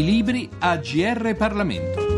I libri a GR Parlamento.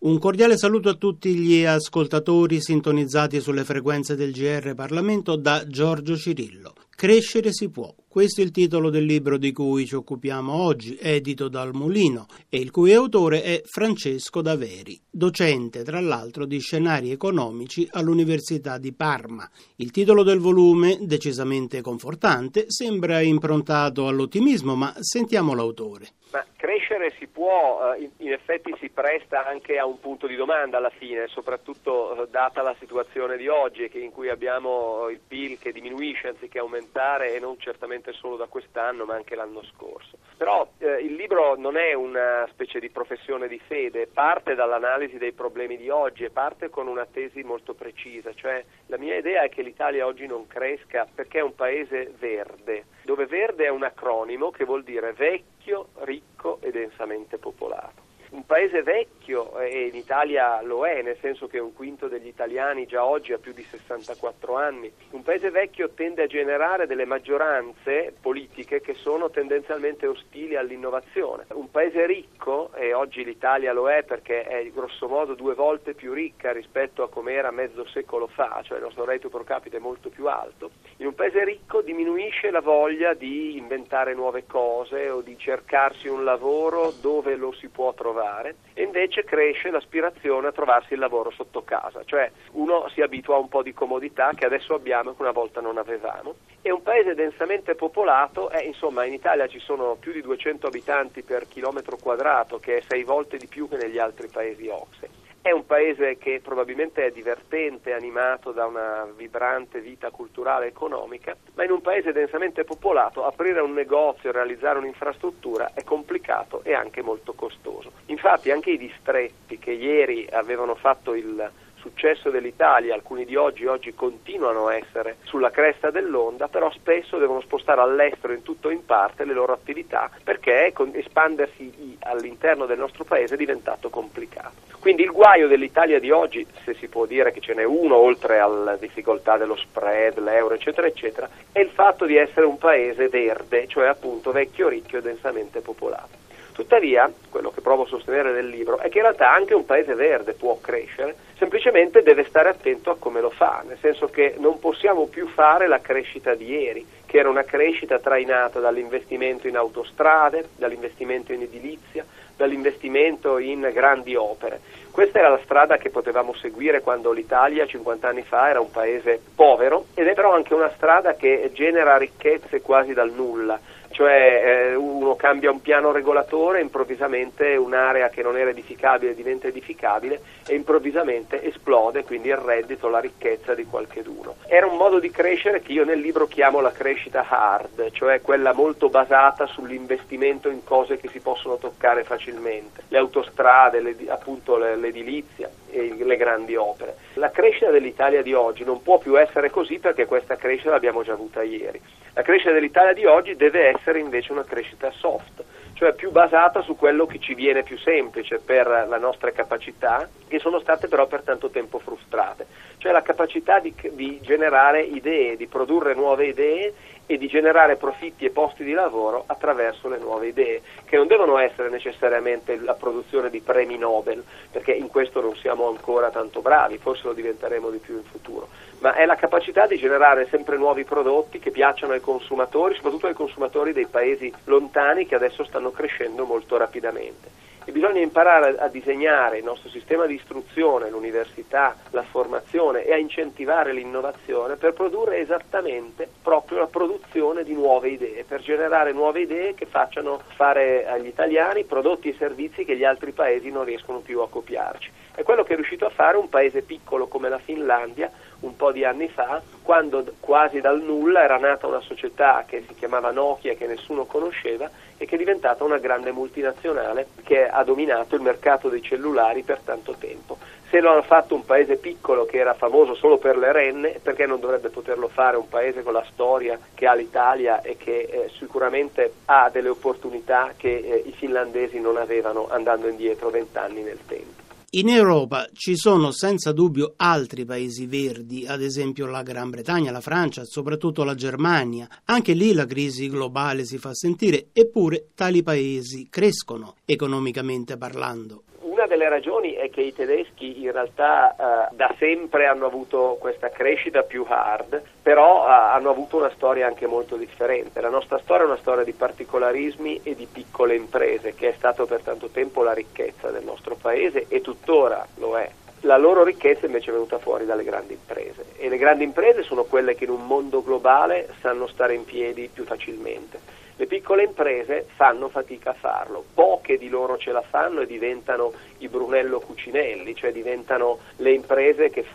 Un cordiale saluto a tutti gli ascoltatori sintonizzati sulle frequenze del GR Parlamento da Giorgio Cirillo. Crescere si può. Questo è il titolo del libro di cui ci occupiamo oggi, edito dal Mulino, e il cui autore è Francesco Daveri, docente tra l'altro di scenari economici all'Università di Parma. Il titolo del volume, decisamente confortante, sembra improntato all'ottimismo, ma sentiamo l'autore. Ma crescere si può, in effetti si presta anche a un punto di domanda alla fine, soprattutto data la situazione di oggi in cui abbiamo il PIL che diminuisce anziché aumentare, e non certamente solo da quest'anno ma anche l'anno scorso. Però il libro non è una specie di professione di fede, parte dall'analisi dei problemi di oggi e parte con una tesi molto precisa, cioè la mia idea è che l'Italia oggi non cresca perché è un paese verde, dove verde è un acronimo che vuol dire vecchio, ricco e densamente popolato. Un paese vecchio, e in Italia lo è, nel senso che un quinto degli italiani già oggi ha più di 64 anni, un paese vecchio tende a generare delle maggioranze politiche che sono tendenzialmente ostili all'innovazione. Un paese ricco, e oggi l'Italia lo è perché è grosso modo 2 volte più ricca rispetto a come era mezzo secolo fa, cioè il nostro reddito pro capite è molto più alto. In un paese ricco diminuisce la voglia di inventare nuove cose o di cercarsi un lavoro dove lo si può trovare, e invece cresce l'aspirazione a trovarsi il lavoro sotto casa, cioè uno si abitua a un po' di comodità che adesso abbiamo e che una volta non avevamo. E un paese densamente popolato, insomma in Italia ci sono più di 200 abitanti per chilometro quadrato, che è 6 volte di più che negli altri paesi OCSE. È un paese che probabilmente è divertente, animato da una vibrante vita culturale e economica, ma in un paese densamente popolato aprire un negozio, realizzare un'infrastruttura è complicato e anche molto costoso. Infatti anche i distretti che ieri avevano fatto il successo dell'Italia, alcuni di oggi continuano a essere sulla cresta dell'onda, però spesso devono spostare all'estero in tutto o in parte le loro attività perché espandersi all'interno del nostro paese è diventato complicato. Quindi il guaio dell'Italia di oggi, se si può dire che ce n'è uno oltre alla difficoltà dello spread, l'euro eccetera eccetera, è il fatto di essere un paese verde, cioè appunto vecchio, ricco e densamente popolato. Tuttavia, quello che provo a sostenere nel libro è che in realtà anche un paese verde può crescere, semplicemente deve stare attento a come lo fa, nel senso che non possiamo più fare la crescita di ieri, che era una crescita trainata dall'investimento in autostrade, dall'investimento in edilizia, dall'investimento in grandi opere. Questa era la strada che potevamo seguire quando l'Italia 50 anni fa era un paese povero, ed è però anche una strada che genera ricchezze quasi dal nulla. Cioè uno cambia un piano regolatore, improvvisamente un'area che non era edificabile diventa edificabile e improvvisamente esplode quindi il reddito, la ricchezza di qualcheduno. Era un modo di crescere che io nel libro chiamo la crescita hard, cioè quella molto basata sull'investimento in cose che si possono toccare facilmente, le autostrade, appunto l'edilizia e le grandi opere. La crescita dell'Italia di oggi non può più essere così, perché questa crescita l'abbiamo già avuta ieri. La crescita dell'Italia di oggi deve essere invece una crescita soft, cioè più basata su quello che ci viene più semplice per la nostra capacità, che sono state però per tanto tempo frustrate, cioè la capacità di generare idee, di produrre nuove idee e di generare profitti e posti di lavoro attraverso le nuove idee, che non devono essere necessariamente la produzione di premi Nobel, perché in questo non siamo ancora tanto bravi, forse lo diventeremo di più in futuro, ma è la capacità di generare sempre nuovi prodotti che piacciono ai consumatori, soprattutto ai consumatori dei paesi lontani che adesso stanno crescendo molto rapidamente. E bisogna imparare a disegnare il nostro sistema di istruzione, l'università, la formazione, e a incentivare l'innovazione per produrre esattamente proprio la produzione di nuove idee, per generare nuove idee che facciano fare agli italiani prodotti e servizi che gli altri paesi non riescono più a copiarci. È quello che è riuscito a fare un paese piccolo come la Finlandia un po' di anni fa, quando quasi dal nulla era nata una società che si chiamava Nokia, che nessuno conosceva e che è diventata una grande multinazionale che ha dominato il mercato dei cellulari per tanto tempo. Se lo hanno fatto un paese piccolo che era famoso solo per le renne, perché non dovrebbe poterlo fare un paese con la storia che ha l'Italia e che sicuramente ha delle opportunità che i finlandesi non avevano andando indietro 20 anni nel tempo? In Europa ci sono senza dubbio altri paesi verdi, ad esempio la Gran Bretagna, la Francia, soprattutto la Germania. Anche lì la crisi globale si fa sentire, eppure tali paesi crescono economicamente parlando. Una delle ragioni è che i tedeschi in realtà da sempre hanno avuto questa crescita più hard, però hanno avuto una storia anche molto differente. La nostra storia è una storia di particolarismi e di piccole imprese, che è stato per tanto tempo la ricchezza del nostro paese e tuttora lo è. La loro ricchezza invece è venuta fuori dalle grandi imprese, e le grandi imprese sono quelle che in un mondo globale sanno stare in piedi più facilmente. Le piccole imprese fanno fatica a farlo, poche di loro ce la fanno e diventano i Brunello Cucinelli, cioè diventano le imprese che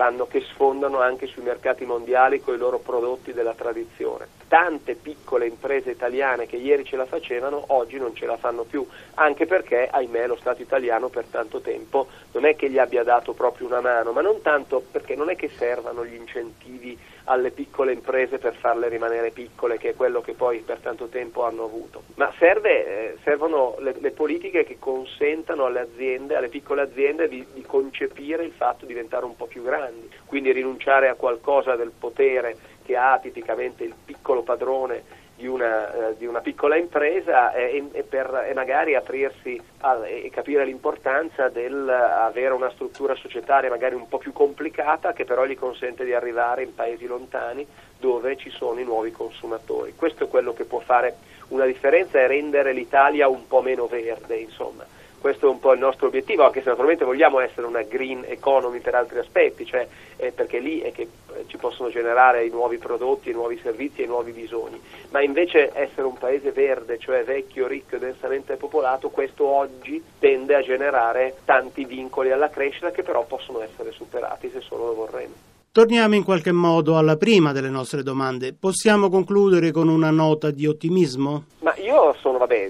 sfondano anche sui mercati mondiali con i loro prodotti della tradizione. Tante piccole imprese italiane che ieri ce la facevano, oggi non ce la fanno più, anche perché, ahimè, lo Stato italiano per tanto tempo non è che gli abbia dato proprio una mano, ma non tanto perché non è che servano gli incentivi alle piccole imprese per farle rimanere piccole, che è quello che poi per tanto tempo hanno avuto, ma servono le politiche che consentano alle aziende, alle piccole aziende di concepire il fatto di diventare un po' più grandi, quindi rinunciare a qualcosa del potere che ha tipicamente il piccolo padrone di una piccola impresa e magari aprirsi e capire l'importanza del avere una struttura societaria magari un po' più complicata, che però gli consente di arrivare in paesi lontani dove ci sono i nuovi consumatori. Questo è quello che può fare una differenza e rendere l'Italia un po' meno verde, insomma. Questo è un po' il nostro obiettivo, anche se naturalmente vogliamo essere una green economy per altri aspetti, cioè perché lì è che ci possono generare i nuovi prodotti, i nuovi servizi e i nuovi bisogni. Ma invece essere un paese verde, cioè vecchio, ricco e densamente popolato, questo oggi tende a generare tanti vincoli alla crescita che però possono essere superati se solo lo vorremmo. Torniamo in qualche modo alla prima delle nostre domande. Possiamo concludere con una nota di ottimismo? Ma io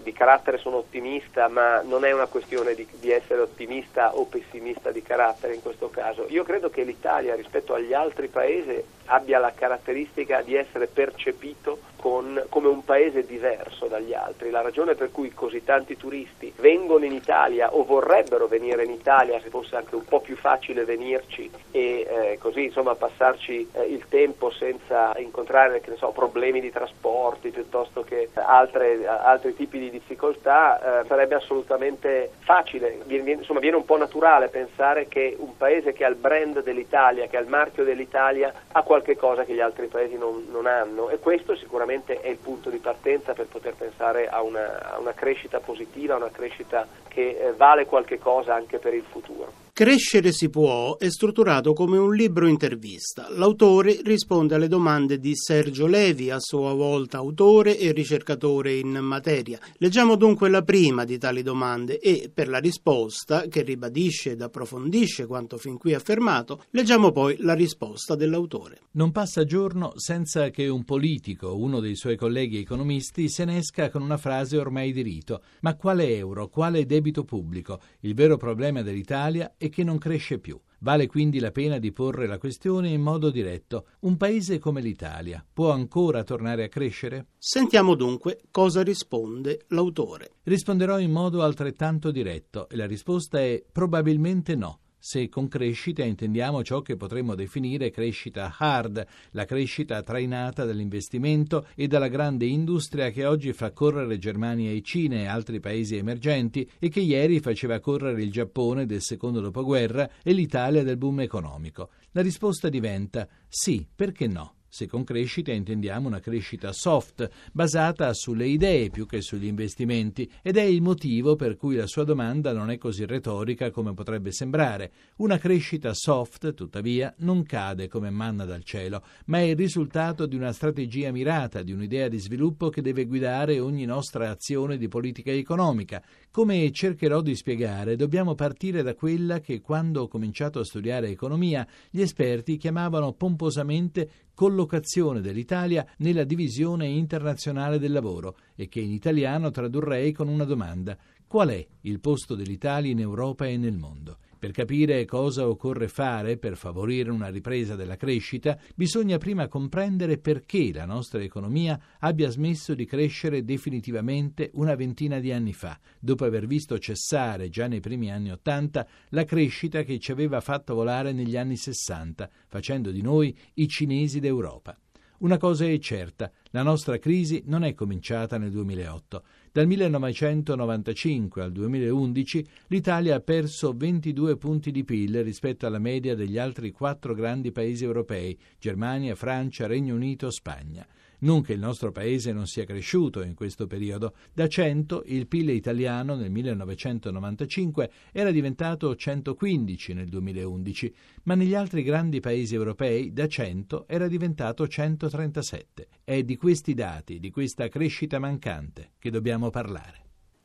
di carattere sono ottimista, ma non è una questione di essere ottimista o pessimista di carattere in questo caso. Io credo che l'Italia rispetto agli altri paesi abbia la caratteristica di essere percepito come un paese diverso dagli altri. La ragione per cui così tanti turisti vengono in Italia o vorrebbero venire in Italia, se fosse anche un po' più facile venirci e così insomma passarci il tempo senza incontrare problemi di trasporti piuttosto che altri tipi di difficoltà, sarebbe assolutamente facile, viene un po' naturale pensare che un paese che ha il brand dell'Italia, che ha il marchio dell'Italia, ha qualche cosa che gli altri paesi non hanno, e questo sicuramente è il punto di partenza per poter pensare a una crescita positiva, una crescita che vale qualche cosa anche per il futuro. Crescere si può è strutturato come un libro intervista. L'autore risponde alle domande di Sergio Levi, a sua volta autore e ricercatore in materia. Leggiamo dunque la prima di tali domande e, per la risposta, che ribadisce ed approfondisce quanto fin qui affermato, leggiamo poi la risposta dell'autore. Non passa giorno senza che un politico, uno dei suoi colleghi economisti, se ne esca con una frase ormai di rito. Ma quale euro? Quale debito pubblico? Il vero problema dell'Italia è che non cresce più. Vale quindi la pena di porre la questione in modo diretto. Un paese come l'Italia può ancora tornare a crescere? Sentiamo dunque cosa risponde l'autore. Risponderò in modo altrettanto diretto e la risposta è probabilmente no. Se con crescita intendiamo ciò che potremmo definire crescita hard, la crescita trainata dall'investimento e dalla grande industria che oggi fa correre Germania e Cina e altri paesi emergenti e che ieri faceva correre il Giappone del secondo dopoguerra e l'Italia del boom economico. La risposta diventa sì, perché no? Se con crescita intendiamo una crescita soft, basata sulle idee più che sugli investimenti, ed è il motivo per cui la sua domanda non è così retorica come potrebbe sembrare. Una crescita soft, tuttavia, non cade come manna dal cielo, ma è il risultato di una strategia mirata, di un'idea di sviluppo che deve guidare ogni nostra azione di politica economica. Come cercherò di spiegare, dobbiamo partire da quella che, quando ho cominciato a studiare economia, gli esperti chiamavano pomposamente collocazione dell'Italia nella divisione internazionale del lavoro e che in italiano tradurrei con una domanda: qual è il posto dell'Italia in Europa e nel mondo? Per capire cosa occorre fare per favorire una ripresa della crescita, bisogna prima comprendere perché la nostra economia abbia smesso di crescere definitivamente una ventina di anni fa, dopo aver visto cessare già nei primi anni '80 la crescita che ci aveva fatto volare negli anni '60, facendo di noi i cinesi d'Europa. Una cosa è certa, la nostra crisi non è cominciata nel 2008. Dal 1995 al 2011 l'Italia ha perso 22 punti di PIL rispetto alla media degli altri 4 grandi paesi europei, Germania, Francia, Regno Unito, Spagna. Non che il nostro paese non sia cresciuto in questo periodo. Da 100 il PIL italiano nel 1995 era diventato 115 nel 2011, ma negli altri grandi paesi europei da 100 era diventato 137. È di questi dati, di questa crescita mancante, che dobbiamo parlare.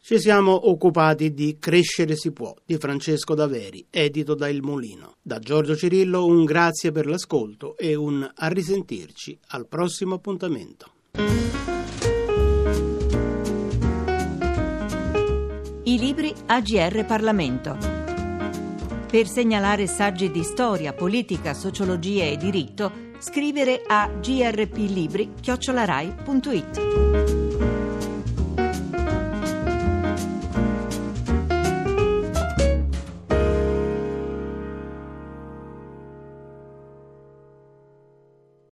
Ci siamo occupati di Crescere si può, di Francesco Daveri, edito da Il Mulino. Da Giorgio Cirillo un grazie per l'ascolto e un a risentirci al prossimo appuntamento. I libri AGR Parlamento. Per segnalare saggi di storia, politica, sociologia e diritto, scrivere a grplibri@rai.it.